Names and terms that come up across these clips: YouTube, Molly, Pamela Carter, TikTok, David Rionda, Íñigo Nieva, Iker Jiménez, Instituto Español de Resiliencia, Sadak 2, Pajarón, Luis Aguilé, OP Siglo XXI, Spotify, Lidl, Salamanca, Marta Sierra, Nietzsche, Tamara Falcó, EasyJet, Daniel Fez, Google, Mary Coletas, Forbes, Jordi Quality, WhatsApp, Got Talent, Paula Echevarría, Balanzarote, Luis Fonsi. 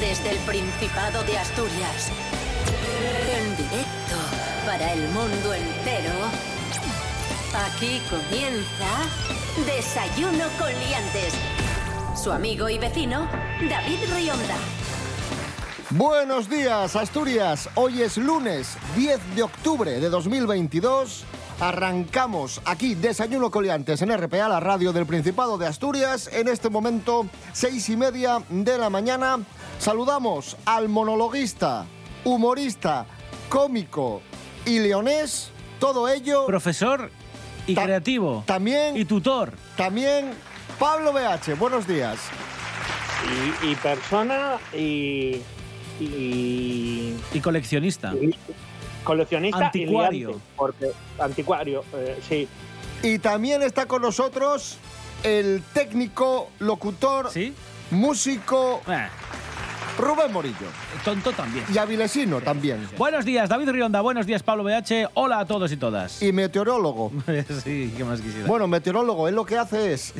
Desde el Principado de Asturias, en directo para el mundo entero, aquí comienza Desayuno con Liantes. Su amigo y vecino, David Rionda. Buenos días, Asturias. Hoy es lunes 10 de octubre de 2022. Arrancamos aquí Desayuno con Liantes en RPA, la radio del Principado de Asturias. En este momento, 6:30 de la mañana, saludamos al monologuista, humorista, cómico y leonés. Todo ello... Profesor y creativo. También... Y tutor. También Pablo BH. Buenos días. Y persona y coleccionista. Coleccionista anticuario. Y liante, porque anticuario, sí. Y también está con nosotros el técnico, locutor, ¿sí?, músico, Rubén Morillo. Tonto también. Y avilesino, sí, también. Sí. Buenos días, David Rionda. Buenos días, Pablo BH. Hola a todos y todas. Y meteorólogo. Sí, ¿qué más quisiera? Bueno, meteorólogo, él lo que hace es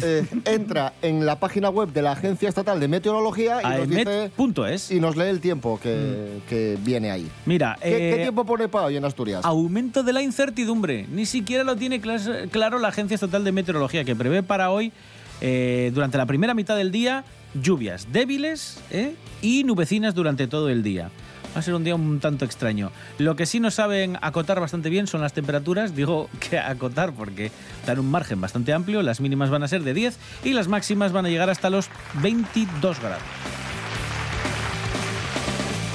entra en la página web de la Agencia Estatal de Meteorología y nos dice... .es. Y nos lee el tiempo que viene ahí. Mira... ¿Qué tiempo pone para hoy en Asturias? Aumento de la incertidumbre. Ni siquiera lo tiene claro la Agencia Estatal de Meteorología, que prevé para hoy, durante la primera mitad del día, lluvias débiles y nubecinas durante todo el día. Va a ser un día un tanto extraño. Lo que sí nos saben acotar bastante bien son las temperaturas. Digo que acotar porque dan un margen bastante amplio. Las mínimas van a ser de 10 y las máximas van a llegar hasta los 22 grados.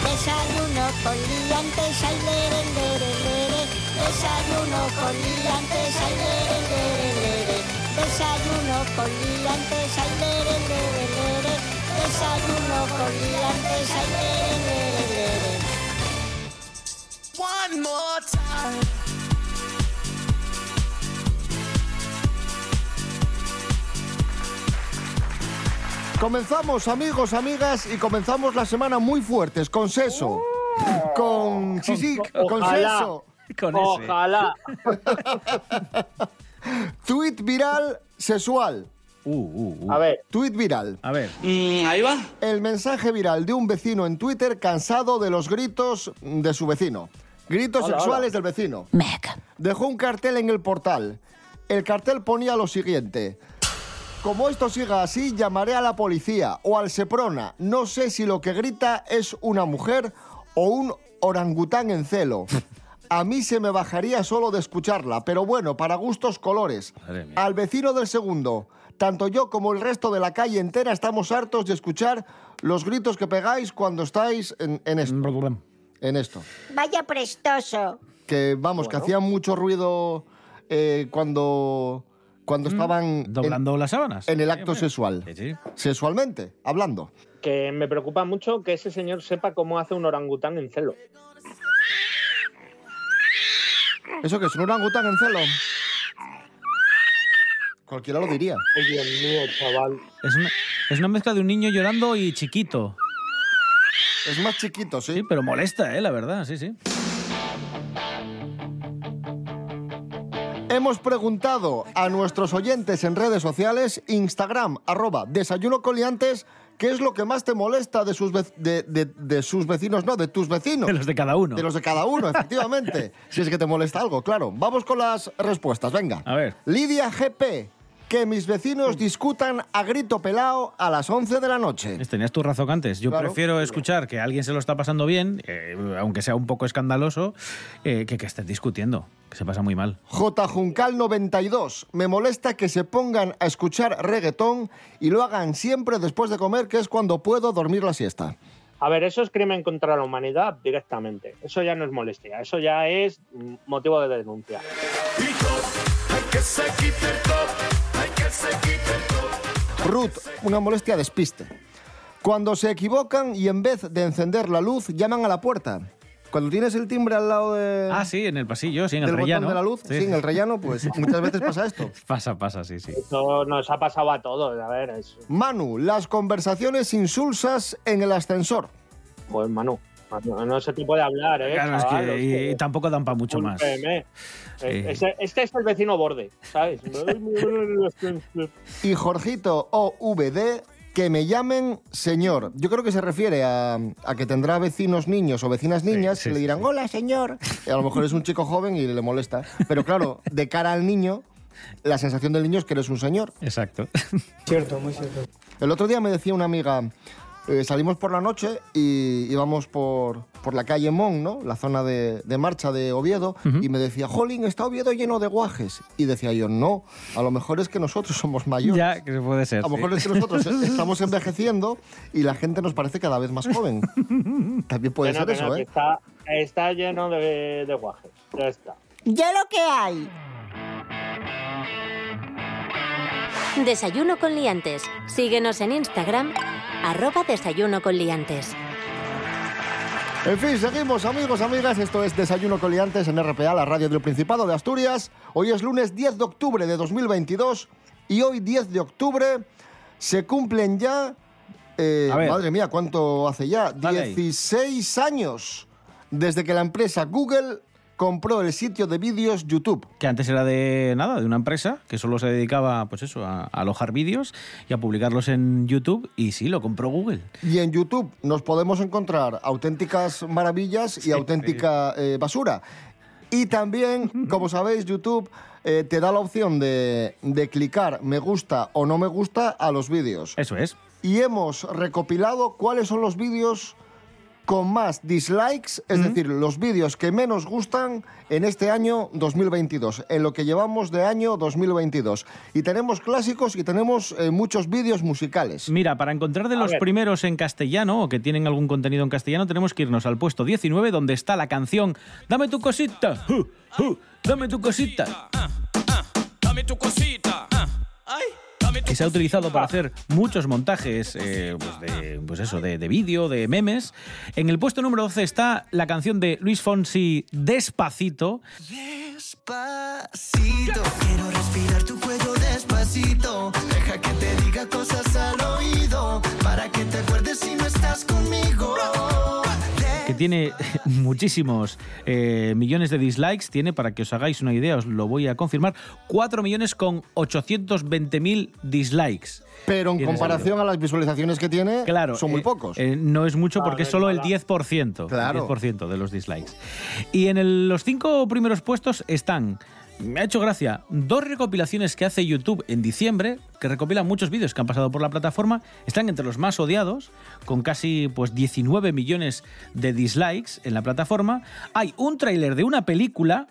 Desayuno con liantes, ay, lere, lere, lere. Desayuno con liantes, ay, lere, lere, lere. Desayuno con liantes, ay, lere, lere, lere. Desayuno con liantes, ay, lere, lere, lere. One more time. Comenzamos, amigos, amigas, y comenzamos la semana muy fuertes, con seso, con chisic, con seso. Con ojalá. Tweet viral sexual. A ver. Tweet viral. A ver. Ahí va. El mensaje viral de un vecino en Twitter cansado de los gritos de su vecino. Gritos sexuales del vecino. Mec. Dejó un cartel en el portal. El cartel ponía lo siguiente... Como esto siga así, llamaré a la policía o al Seprona. No sé si lo que grita es una mujer o un orangután en celo. A mí se me bajaría solo de escucharla, pero bueno, para gustos colores. Al vecino del segundo, tanto yo como el resto de la calle entera estamos hartos de escuchar los gritos que pegáis cuando estáis en esto. En esto. Vaya prestoso. Que vamos, que hacían mucho ruido cuando estaban... doblando las sábanas. En el acto sexual. Sí. Sexualmente, hablando. Que me preocupa mucho que ese señor sepa cómo hace un orangután en celo. ¿Eso qué es? ¿Un orangután en celo? Cualquiera lo diría. Ay, Dios mío, chaval. Es una mezcla de un niño llorando y chiquito. Es más chiquito, sí. Sí, pero molesta, la verdad, sí, sí. Hemos preguntado a nuestros oyentes en redes sociales, Instagram, @desayunocoliantes, ¿qué es lo que más te molesta de sus vecinos? No, de tus vecinos. De los de cada uno. De los de cada uno, efectivamente. Si es que te molesta algo, claro. Vamos con las respuestas, venga. A ver. Lidia GP, que mis vecinos discutan a grito pelao a las 11 de la noche. Tenías tu razón antes. Yo prefiero escuchar que alguien se lo está pasando bien, aunque sea un poco escandaloso, que estén discutiendo. Se pasa muy mal. J. Juncal 92. Me molesta que se pongan a escuchar reggaetón y lo hagan siempre después de comer, que es cuando puedo dormir la siesta. A ver, eso es crimen contra la humanidad directamente. Eso ya no es molestia. Eso ya es motivo de denuncia. Ruth, una molestia despiste. Cuando se equivocan y en vez de encender la luz, llaman a la puerta. Cuando tienes el timbre al lado de... Ah, sí, en el pasillo, sí, en el rellano. Del botón de la luz, sí, en el rellano, pues muchas veces pasa esto. Pasa, sí. Esto nos ha pasado a todos, a ver... Eso. Manu, las conversaciones insulsas en el ascensor. Pues Manu no se te puede hablar, Claro, chaval, es que y tampoco dan para mucho más. Este es el vecino borde, ¿sabes? Y Jorgito OVD... Que me llamen señor. Yo creo que se refiere a que tendrá vecinos niños o vecinas niñas que le dirán, hola, señor. Y a lo mejor es un chico joven y le molesta. Pero claro, de cara al niño, la sensación del niño es que eres un señor. Exacto. Cierto, muy cierto. El otro día me decía una amiga, salimos por la noche y íbamos por la calle Mon, ¿no? La zona de marcha de Oviedo, y me decía, jolín, está Oviedo lleno de guajes. Y decía yo, no, a lo mejor es que nosotros somos mayores. Ya, que puede ser. A lo mejor es que nosotros estamos envejeciendo y la gente nos parece cada vez más joven. También puede ser eso, ¿eh? Está lleno de guajes, ya está. ¡Ya lo que hay! Desayuno con Liantes. Síguenos en Instagram, @desayunoconliantes. En fin, seguimos, amigos, amigas. Esto es Desayuno con Liantes en RPA, la radio del Principado de Asturias. Hoy es lunes 10 de octubre de 2022 y hoy, 10 de octubre, se cumplen ya... madre mía, ¿cuánto hace ya? 16 años desde que la empresa Google... compró el sitio de vídeos YouTube. Que antes era de una empresa que solo se dedicaba, pues eso, a alojar vídeos y a publicarlos en YouTube, y sí, lo compró Google. Y en YouTube nos podemos encontrar auténticas maravillas y auténtica basura. Y también, como sabéis, YouTube te da la opción de clicar me gusta o no me gusta a los vídeos. Eso es. Y hemos recopilado cuáles son los vídeos... con más dislikes, es decir, los vídeos que menos gustan en este año 2022, en lo que llevamos de año 2022. Y tenemos clásicos y tenemos muchos vídeos musicales. Mira, para encontrar de los primeros en castellano, o que tienen algún contenido en castellano, tenemos que irnos al puesto 19, donde está la canción Dame tu cosita, dame tu cosita. Dame tu cosita, ay. Que se ha utilizado para hacer muchos montajes de vídeo, de memes. En el puesto número 12 está la canción de Luis Fonsi, Despacito. Despacito, quiero respirar tu cuello despacito. Deja que te diga cosas al oído, para que te acuerdes si no estás conmigo. Que tiene muchísimos millones de dislikes, tiene, para que os hagáis una idea, os lo voy a confirmar, 4.820.000 dislikes. Pero en comparación a las visualizaciones que tiene, claro, son muy pocos. No es mucho porque es solo el 10%, claro. El 10% de los dislikes. Y en los 5 primeros puestos están... Me ha hecho gracia, 2 recopilaciones que hace YouTube en diciembre, que recopilan muchos vídeos que han pasado por la plataforma, están entre los más odiados, con casi 19 millones de dislikes en la plataforma. Hay un tráiler de una película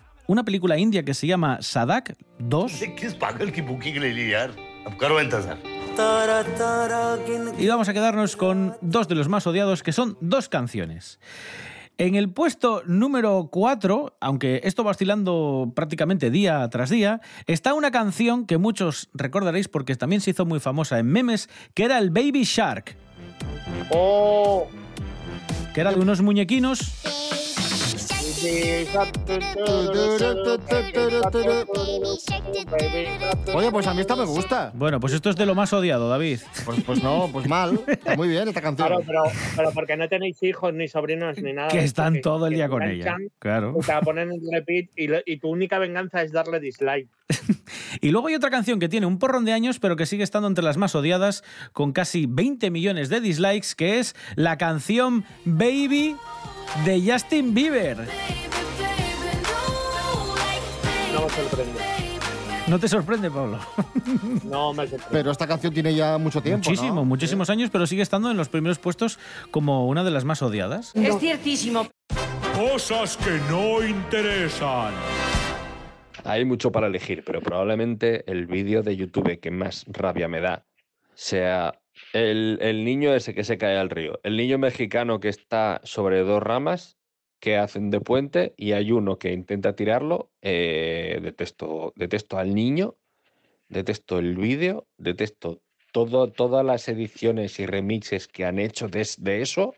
india que se llama Sadak 2. Y vamos a quedarnos con 2 de los más odiados, que son 2 canciones. En el puesto número 4, aunque esto va oscilando prácticamente día tras día, está una canción que muchos recordaréis porque también se hizo muy famosa en memes, que era el Baby Shark. ¡Oh! Que era de unos muñequinos. Oye, pues a mí esta me gusta. Bueno, pues esto es de lo más odiado, David. Pues no, pues mal. Está muy bien esta canción. Claro, pero porque no tenéis hijos, ni sobrinos, ni nada. Que están todo el día con ella. Claro. Te la ponen en repeat y tu única venganza es darle dislike. Y luego hay otra canción que tiene un porrón de años, pero que sigue estando entre las más odiadas, con casi 20 millones de dislikes, que es la canción Baby... de Justin Bieber. No me sorprende. ¿No te sorprende, Pablo? No me sorprende. Pero esta canción tiene ya mucho tiempo, muchísimos años, pero sigue estando en los primeros puestos como una de las más odiadas. No. Es ciertísimo. Cosas que no interesan. Hay mucho para elegir, pero probablemente el vídeo de YouTube que más rabia me da sea... El niño ese que se cae al río, el niño mexicano que está sobre 2 ramas que hacen de puente y hay uno que intenta tirarlo, detesto al niño, detesto el vídeo, detesto todas las ediciones y remixes que han hecho de eso,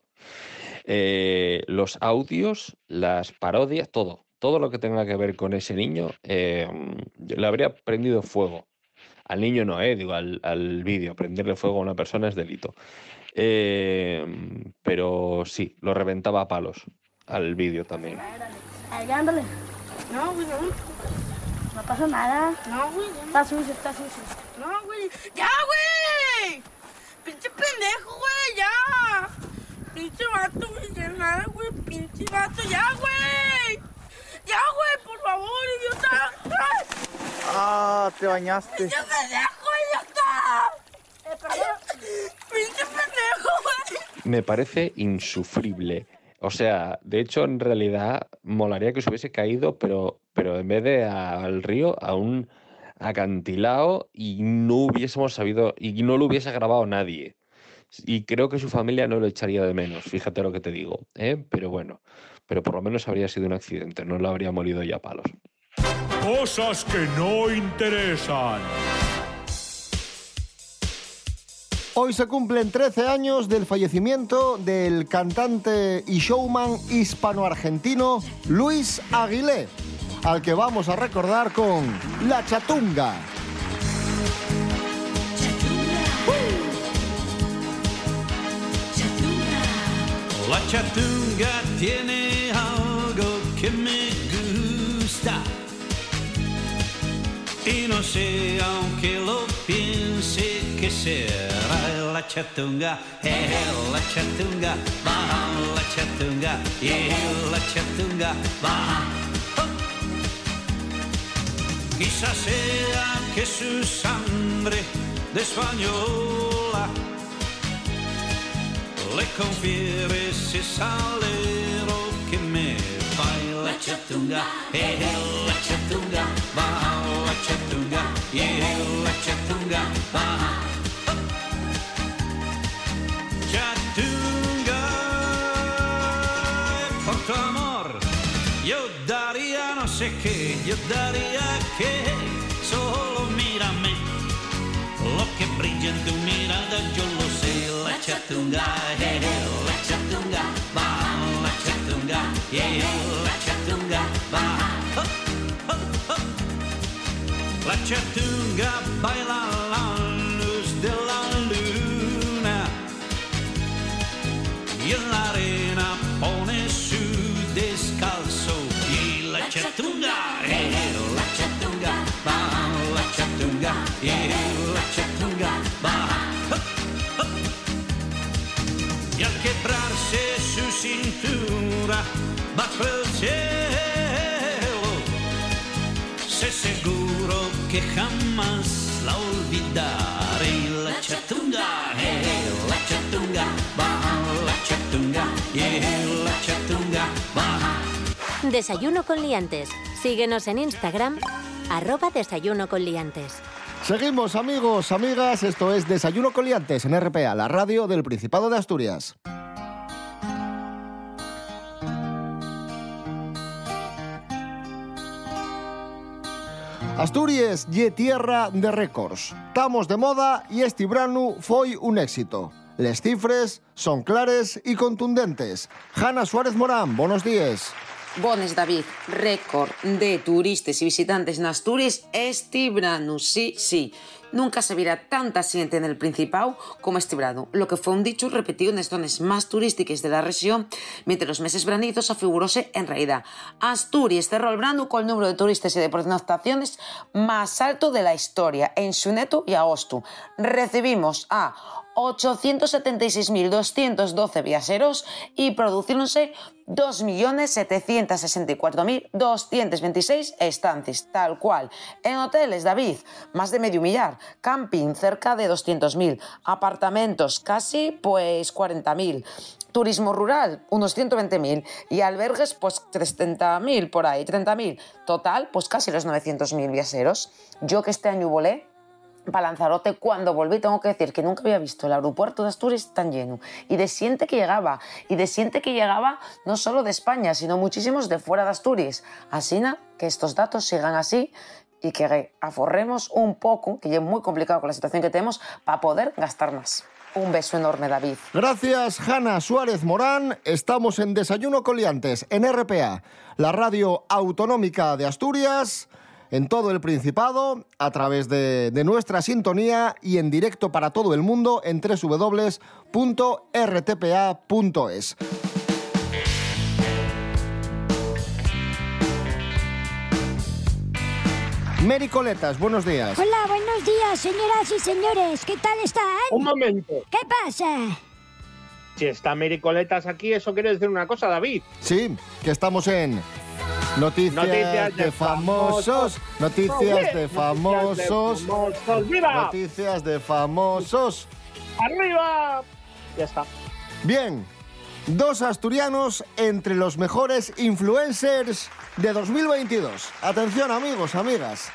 los audios, las parodias, todo lo que tenga que ver con ese niño, le habría prendido fuego. Al niño no, al vídeo. Prenderle fuego a una persona es delito. Pero sí, lo reventaba a palos. Al vídeo también. Ayándole. No, güey, no. No pasa nada. No, güey. Está sucio. No, güey. ¡Ya, güey! ¡Pinche perro! te bañaste. ¡Pinche pendejo, idiota! ¡Pinche pendejo, güey! Me parece insufrible. O sea, de hecho, en realidad, molaría que se hubiese caído, pero en vez de al río, a un acantilado, y no hubiésemos sabido, y no lo hubiese grabado nadie. Y creo que su familia no lo echaría de menos, fíjate lo que te digo, ¿eh? Pero bueno, pero por lo menos habría sido un accidente, no lo habría molido ya a palos. Cosas que no interesan. Hoy se cumplen 13 años del fallecimiento del cantante y showman hispano-argentino Luis Aguilé, al que vamos a recordar con La Chatunga. La chatunga tiene algo que me gusta, y no sé, aunque lo piense, que será la chatunga, la chatunga, baja la chatunga, la chatunga, baja. Oh. Quizá sea que su sangre de española le confiere ese salero que me baila la chatunga, baja la chatunga, la chatunga, baja. Chatunga, por tu amor, yo daría no sé qué, yo daría que solo mírame, lo que brilla en tu mirada yo lo sé. La chatunga, hey, la chatunga, baja, la chatunga, hey, la chatunga, baja. Oh, oh, oh. La chatunga baila la luz de la luna y en la arena pone su descalzo. Y la chatunga, hey, la chatunga, baja, la chatunga, hey, la chatunga, baja. Y al quebrarse su cintura bajo el cielo, sé seguro que jamás la olvidaré. La chatunga, hey, la chatunga, baja, la chatunga, hey, la chatunga, baja. Desayuno con Liantes. Síguenos en Instagram, @desayunoconliantes. Seguimos, amigos, amigas. Esto es Desayuno con Liantes en RPA, la radio del Principado de Asturias. Asturias ye tierra de récords. Estamos de moda y este branu foi un éxito. Les cifres son clares y contundentes. Jana Suárez Morán, buenos días. Bones, David, récord de turistas y visitantes en Asturias este verano, sí, sí. Nunca se verá tanta gente en el Principado como este verano, lo que fue un dicho repetido en las zonas más turísticas de la región, mientras los meses veranizos afiguróse en realidad. Asturias cerró el verano con el número de turistas y de pernoctaciones más alto de la historia, en su neto y agosto. Recibimos a 876.212 viajeros y produciéronse 2.764.226 estancias, tal cual. En hoteles, David, más de medio millar, camping cerca de 200.000, apartamentos casi pues 40.000, turismo rural unos 120.000 y albergues pues 30.000 por ahí, 30.000, total pues casi los 900.000 viajeros. Yo que este año volé Balanzarote, cuando volví, tengo que decir que nunca había visto el aeropuerto de Asturias tan lleno. Y de gente que llegaba, no solo de España, sino muchísimos de fuera de Asturias. Así que estos datos sigan así y que aforremos un poco, que ya es muy complicado con la situación que tenemos, para poder gastar más. Un beso enorme, David. Gracias, Jana Suárez Morán. Estamos en Desayuno con Liantes, en RPA, la radio autonómica de Asturias, en todo el Principado, a través de nuestra sintonía y en directo para todo el mundo en www.rtpa.es. Mary Coletas, buenos días. Hola, buenos días, señoras y señores. ¿Qué tal están? Un momento. ¿Qué pasa? Si está Mary Coletas aquí, eso quiere decir una cosa, David. Sí, que estamos en Noticias de famosos. Noticias de famosos. ¡Viva! Noticias de famosos. ¡Arriba! Ya está. Bien. Dos asturianos entre los mejores influencers de 2022. Atención, amigos, amigas.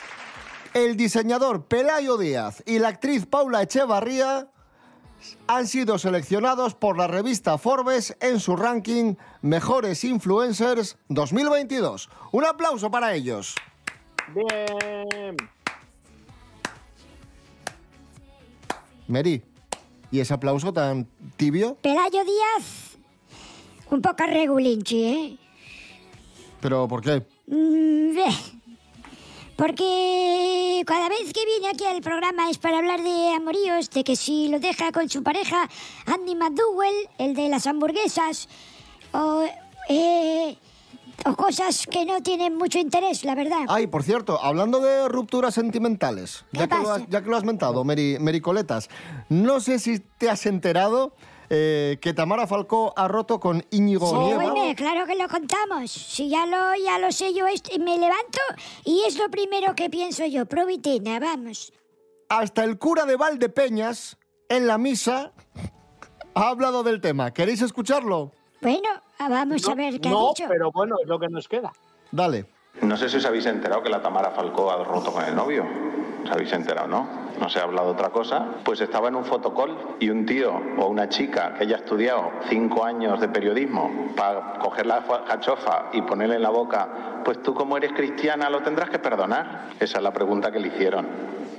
El diseñador Pelayo Díaz y la actriz Paula Echevarría han sido seleccionados por la revista Forbes en su ranking Mejores Influencers 2022. Un aplauso para ellos. Bien. Meri, ¿y ese aplauso tan tibio? Pelayo Díaz, un poco regulinchi, ¿eh? ¿Pero por qué? Porque cada vez que viene aquí al programa es para hablar de amoríos, de que si lo deja con su pareja Andy McDowell, el de las hamburguesas, o cosas que no tienen mucho interés, la verdad. Ay, por cierto, hablando de rupturas sentimentales, ya que lo has mentado, Mericoletas, no sé si te has enterado que Tamara Falcó ha roto con Íñigo Nieva. Bueno, claro que lo contamos. Si ya lo sé yo, me levanto y es lo primero que pienso yo. Provitina, vamos. Hasta el cura de Valdepeñas, en la misa, ha hablado del tema. ¿Queréis escucharlo? Bueno, vamos a ver qué ha dicho. No, pero bueno, es lo que nos queda. Dale. No sé si os habéis enterado que la Tamara Falcó ha roto con el novio. ¿Os habéis enterado, no? No se ha hablado otra cosa. Pues estaba en un fotocall y un tío o una chica que haya estudiado 5 años de periodismo para coger la cachofa y ponerle en la boca, pues tú como eres cristiana lo tendrás que perdonar. Esa es la pregunta que le hicieron.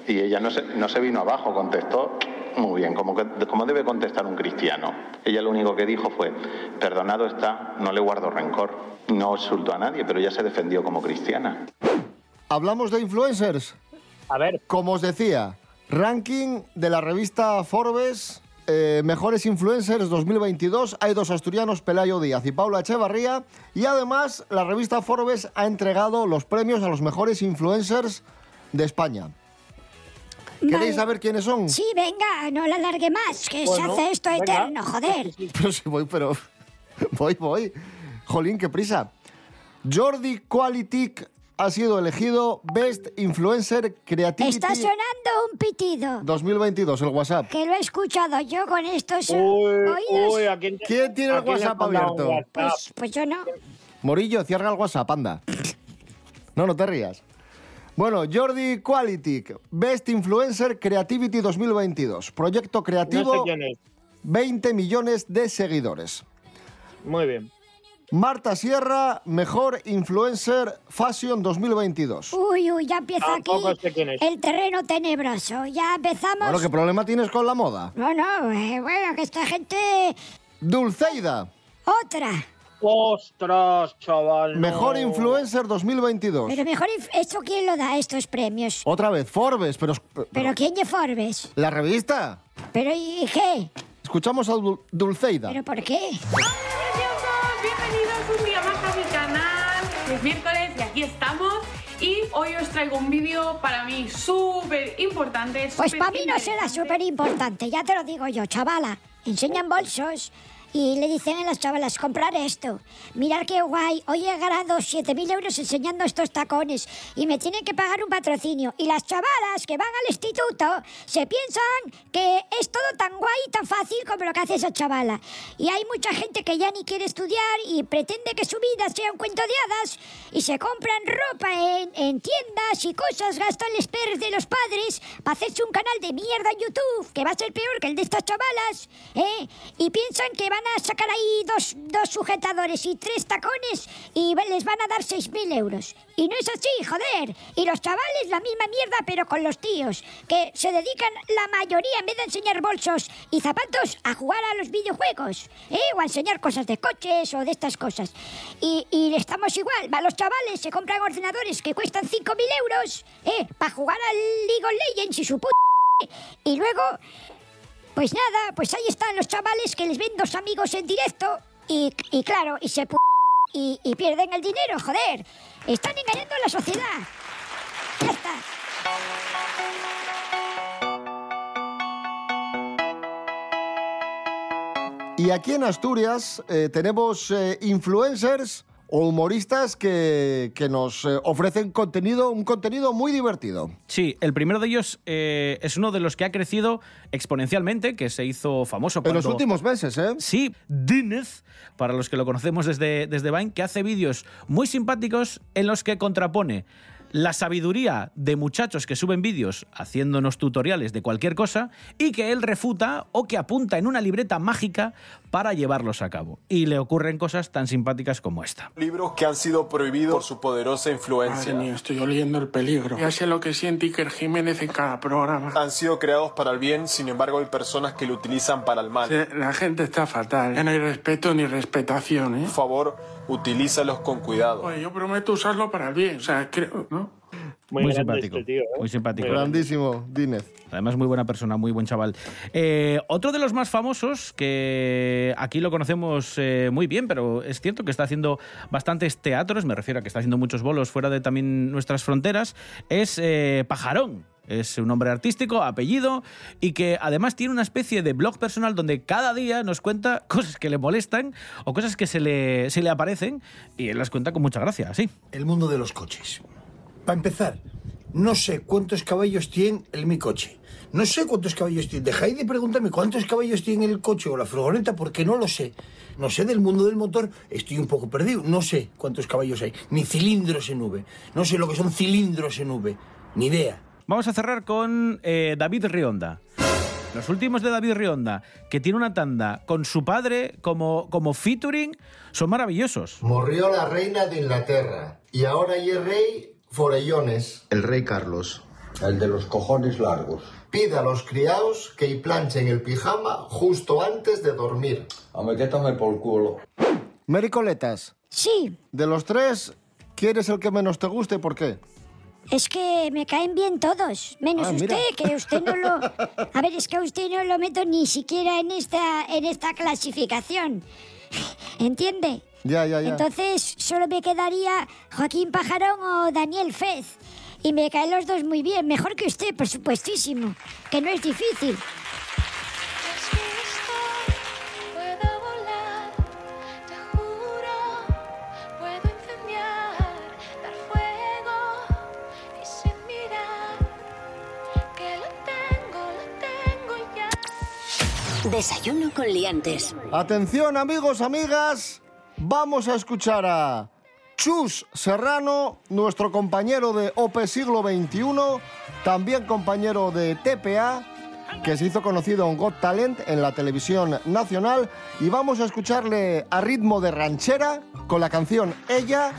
Y ella no se vino abajo, contestó muy bien, como debe contestar un cristiano. Ella lo único que dijo fue, perdonado está, no le guardo rencor. No insultó a nadie, pero ella se defendió como cristiana. ¿Hablamos de influencers? A ver. Como os decía, ranking de la revista Forbes, Mejores Influencers 2022. Hay dos asturianos, Pelayo Díaz y Paula Echevarría. Y además, la revista Forbes ha entregado los premios a los mejores influencers de España. Vale. ¿Queréis saber quiénes son? Sí, venga, no la alargue más, que bueno, se hace esto eterno, venga. Joder. Pero sí, voy. Jolín, qué prisa. Jordi Quality ha sido elegido Best Influencer Creativity. Está sonando un pitido. 2022, el WhatsApp. Que lo he escuchado yo con estos oídos. ¿Quién tiene el WhatsApp abierto? Pues yo no. Morillo, cierra el WhatsApp, anda. No te rías. Bueno, Jordi Quality, Best Influencer Creativity 2022. Proyecto creativo, no sé quién es. 20 millones de seguidores. Muy bien. Marta Sierra, Mejor Influencer Fashion 2022. Uy, ya empieza aquí el terreno tenebroso. Ya empezamos... Bueno, ¿qué problema tienes con la moda? Bueno, que esta gente... Dulceida. Otra. ¡Ostras, chaval! No. Mejor Influencer 2022. Pero mejor... ¿Esto quién lo da, estos premios? Otra vez, Forbes, ¿Pero quién de Forbes? La revista. ¿Pero y qué? Escuchamos a Dulceida. ¿Pero por qué? ¡Hola, bienvenidos un día más a mi canal! Es miércoles y aquí estamos. Y hoy os traigo un vídeo para mí súper importante. Pues para mí no será súper importante, ya te lo digo yo, chavala. Enseñan bolsos... Y le dicen a las chavalas, comprar esto. Mirad qué guay, hoy he ganado 7.000 euros enseñando estos tacones y me tienen que pagar un patrocinio. Y las chavalas que van al instituto se piensan que es todo tan guay y tan fácil como lo que hace esa chavala. Y hay mucha gente que ya ni quiere estudiar y pretende que su vida sea un cuento de hadas y se compran ropa en tiendas y cosas, gastan el esperes de los padres para hacerse un canal de mierda en YouTube, que va a ser peor que el de estas chavalas, ¿eh? Y piensan que van a sacar ahí dos sujetadores y 3 tacones y les van a dar 6.000 euros. Y no es así, joder. Y los chavales la misma mierda, pero con los tíos, que se dedican la mayoría, en vez de enseñar bolsos y zapatos, a jugar a los videojuegos, ¿eh? O a enseñar cosas de coches o de estas cosas. Y estamos igual. Los chavales se compran ordenadores que cuestan 5.000 euros, ¿eh? Para jugar al League of Legends y su puta... Y luego... Pues nada, pues ahí están los chavales que les ven 2 amigos en directo y claro, y se y pierden el dinero, joder. Están engañando a la sociedad. Ya está. Y aquí en Asturias tenemos influencers o humoristas que nos ofrecen contenido, un contenido muy divertido. Sí, el primero de ellos es uno de los que ha crecido exponencialmente, que se hizo famoso en los últimos meses, ¿eh? Sí, Dinez, para los que lo conocemos desde Vine, que hace vídeos muy simpáticos en los que contrapone la sabiduría de muchachos que suben vídeos haciéndonos tutoriales de cualquier cosa y que él refuta o que apunta en una libreta mágica para llevarlos a cabo. Y le ocurren cosas tan simpáticas como esta. Libros que han sido prohibidos por su poderosa influencia. Madre mía, estoy oliendo el peligro. Ya sé lo que siente Iker Jiménez en cada programa. Han sido creados para el bien, sin embargo hay personas que lo utilizan para el mal. La gente está fatal. Ya no hay respeto ni respetación, ¿eh? Por favor, utilízalos con cuidado. Oye, yo prometo usarlo para el bien, o sea, creo, ¿no? Muy simpático, este tío, ¿eh? Muy simpático. Grandísimo, Dinez. Además, muy buena persona, muy buen chaval. Otro de los más famosos, que aquí lo conocemos muy bien, pero es cierto que está haciendo bastantes teatros, me refiero a que está haciendo muchos bolos fuera de también nuestras fronteras, es Pajarón. Es un nombre artístico, apellido, y que además tiene una especie de blog personal donde cada día nos cuenta cosas que le molestan o cosas que se le aparecen, y él las cuenta con mucha gracia, así. El mundo de los coches. Para empezar, no sé cuántos caballos tiene mi coche. No sé cuántos caballos tiene. Dejáis de preguntarme cuántos caballos tiene el coche o la furgoneta porque no lo sé. No sé del mundo del motor, estoy un poco perdido. No sé cuántos caballos hay, ni cilindros en V. No sé lo que son cilindros en V, ni idea. Vamos a cerrar con David Rionda. Los últimos de David Rionda, que tiene una tanda con su padre como featuring, son maravillosos. Murió la reina de Inglaterra y ahora hay el rey Forellones. El rey Carlos. El de los cojones largos. Pida a los criados que planchen el pijama justo antes de dormir. A metétame por culo. Mericoletas. Sí. De los tres, ¿quién es el que menos te guste y por qué? Es que me caen bien todos, menos usted, mira. Que usted no lo... A ver, es que a usted no lo meto ni siquiera en esta clasificación, ¿entiende? Ya. Entonces solo me quedaría Joaquín Pajarón o Daniel Fez, y me caen los dos muy bien, mejor que usted, por supuestísimo, que no es difícil. Desayuno con liantes. Atención, amigos, amigas. Vamos a escuchar a Chus Serrano, nuestro compañero de OP Siglo XXI, también compañero de TPA, que se hizo conocido en Got Talent en la televisión nacional. Y vamos a escucharle a ritmo de ranchera con la canción Ella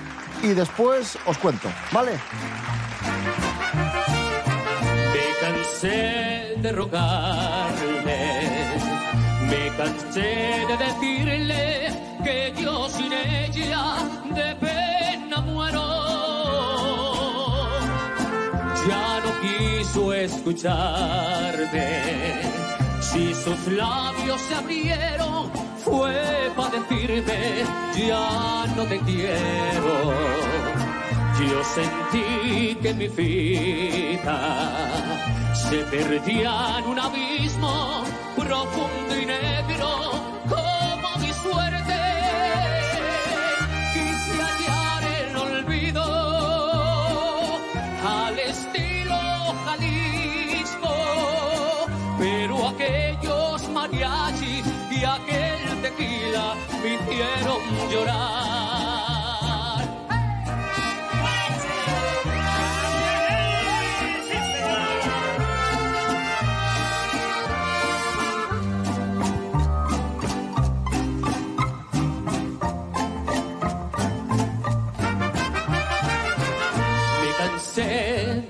y después os cuento, ¿vale? Me cansé de rogarle. Me cansé de decirle que yo sin ella de pena muero. Ya no quiso escucharme. Si sus labios se abrieron fue para decirme ya no te quiero. Yo sentí que mi vida se perdía en un abismo profundo y negro como mi suerte. Quise hallar el olvido al estilo Jalisco, pero aquellos mariachis y aquel tequila me hicieron llorar.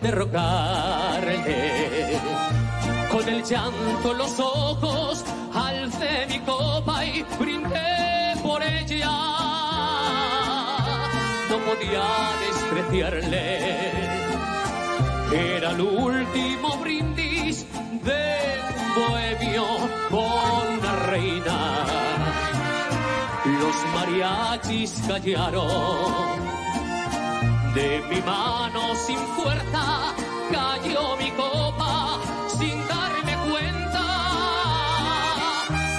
Rogarle. Con el llanto en los ojos alcé mi copa y brindé por ella. No podía despreciarle, era el último brindis de un bohemio con la reina. Los mariachis callaron. De mi mano sin fuerza cayó mi copa sin darme cuenta.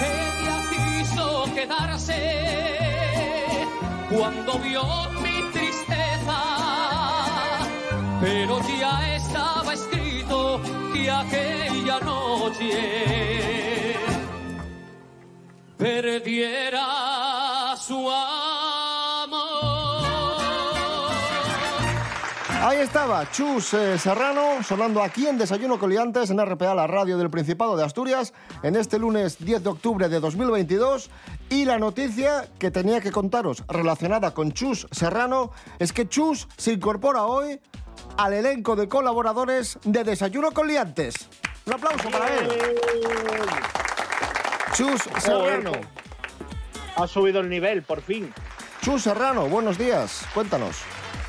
Ella quiso quedarse cuando vio mi tristeza, pero ya estaba escrito que aquella noche perdiera su amor. Ahí estaba Chus Serrano sonando aquí en Desayuno con Liantes en RPA, la radio del Principado de Asturias, en este lunes 10 de octubre de 2022. Y la noticia que tenía que contaros relacionada con Chus Serrano es que Chus se incorpora hoy al elenco de colaboradores de Desayuno con Liantes. Un aplauso para él. Chus Serrano. Ha subido el nivel, por fin. Chus Serrano, buenos días, cuéntanos.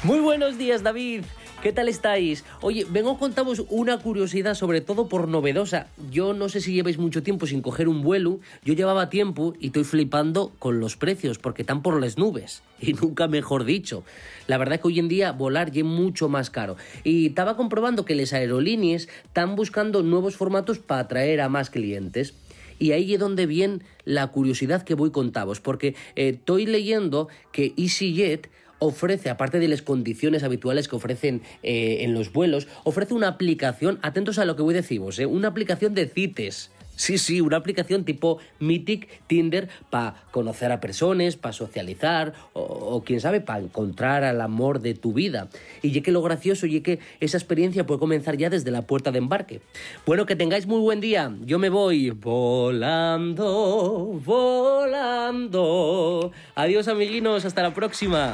Muy buenos días, David. ¿Qué tal estáis? Oye, vengo a contaros una curiosidad, sobre todo por novedosa. Yo no sé si lleváis mucho tiempo sin coger un vuelo. Yo llevaba tiempo y estoy flipando con los precios, porque están por las nubes. Y nunca mejor dicho. La verdad es que hoy en día volar ya es mucho más caro. Y estaba comprobando que las aerolíneas están buscando nuevos formatos para atraer a más clientes. Y ahí es donde viene la curiosidad que voy contaros, porque estoy leyendo que EasyJet ofrece, aparte de las condiciones habituales que ofrecen en los vuelos, ofrece una aplicación, atentos a lo que voy a deciros, una aplicación de cites. Sí, una aplicación tipo Mythic, Tinder, para conocer a personas, para socializar o quién sabe, para encontrar al amor de tu vida. Y ya que lo gracioso, ya que esa experiencia puede comenzar ya desde la puerta de embarque. Bueno, que tengáis muy buen día. Yo me voy volando, volando. Adiós, amiguinos, hasta la próxima.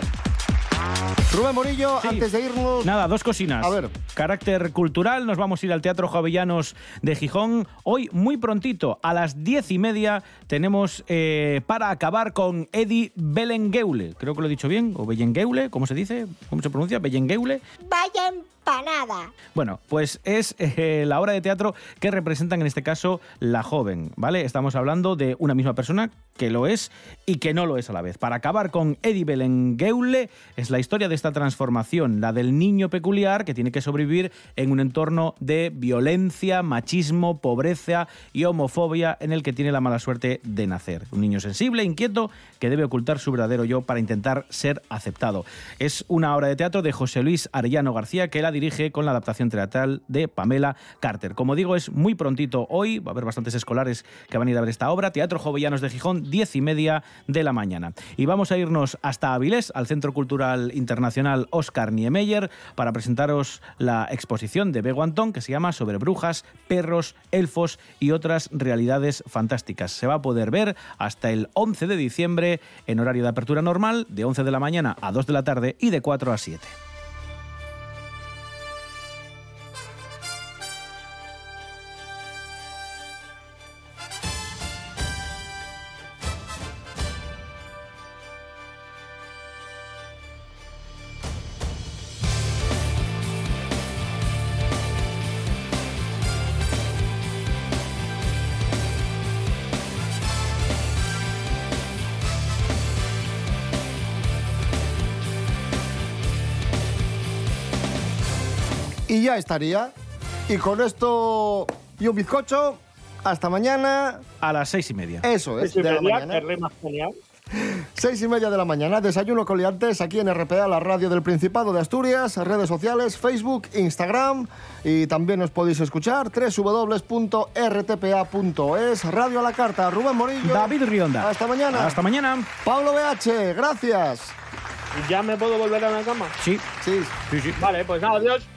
Rubén Morillo, sí. Antes de irnos... Nada, dos cosinas. A ver. Carácter cultural, nos vamos a ir al Teatro Jovellanos de Gijón. Hoy, muy prontito, a las 10:30, tenemos Para acabar con Eddie Belengueule. Creo que lo he dicho bien, o Belengueule, ¿cómo se dice? ¿Cómo se pronuncia? Belengueule. Vaya empanada. Bueno, pues es la obra de teatro que representan, en este caso, la joven, ¿vale? Estamos hablando de una misma persona que lo es y que no lo es a la vez. Para acabar con Eddie Belengueule es la historia de esta transformación, la del niño peculiar que tiene que sobrevivir en un entorno de violencia, machismo, pobreza y homofobia en el que tiene la mala suerte de nacer. Un niño sensible, inquieto, que debe ocultar su verdadero yo para intentar ser aceptado. Es una obra de teatro de José Luis Arellano García, que la dirige con la adaptación teatral de Pamela Carter. Como digo, es muy prontito hoy, va a haber bastantes escolares que van a ir a ver esta obra. Teatro Jovellanos de Gijón, 10:30 de la mañana. Y vamos a irnos hasta Avilés, al Centro Cultural Internacional Óscar Niemeyer, para presentaros la exposición de Bego Antón, que se llama Sobre brujas, perros, elfos y otras realidades fantásticas. Se va a poder ver hasta el 11 de diciembre en horario de apertura normal, de 11 de la mañana a 2 de la tarde y de 4 a 7. Y ya estaría. Y con esto y un bizcocho, hasta mañana. A las 6:30. Eso es, de la mañana. 6:30 de la mañana, Desayuno con Liantes, aquí en RPA, la radio del Principado de Asturias, redes sociales, Facebook, Instagram, y también os podéis escuchar, www.rtpa.es, Radio a la Carta, Rubén Morillo. David Rionda. Hasta mañana. Hasta mañana. Pablo BH, gracias. ¿Ya me puedo volver a la cama? Sí. Vale, pues nada, adiós.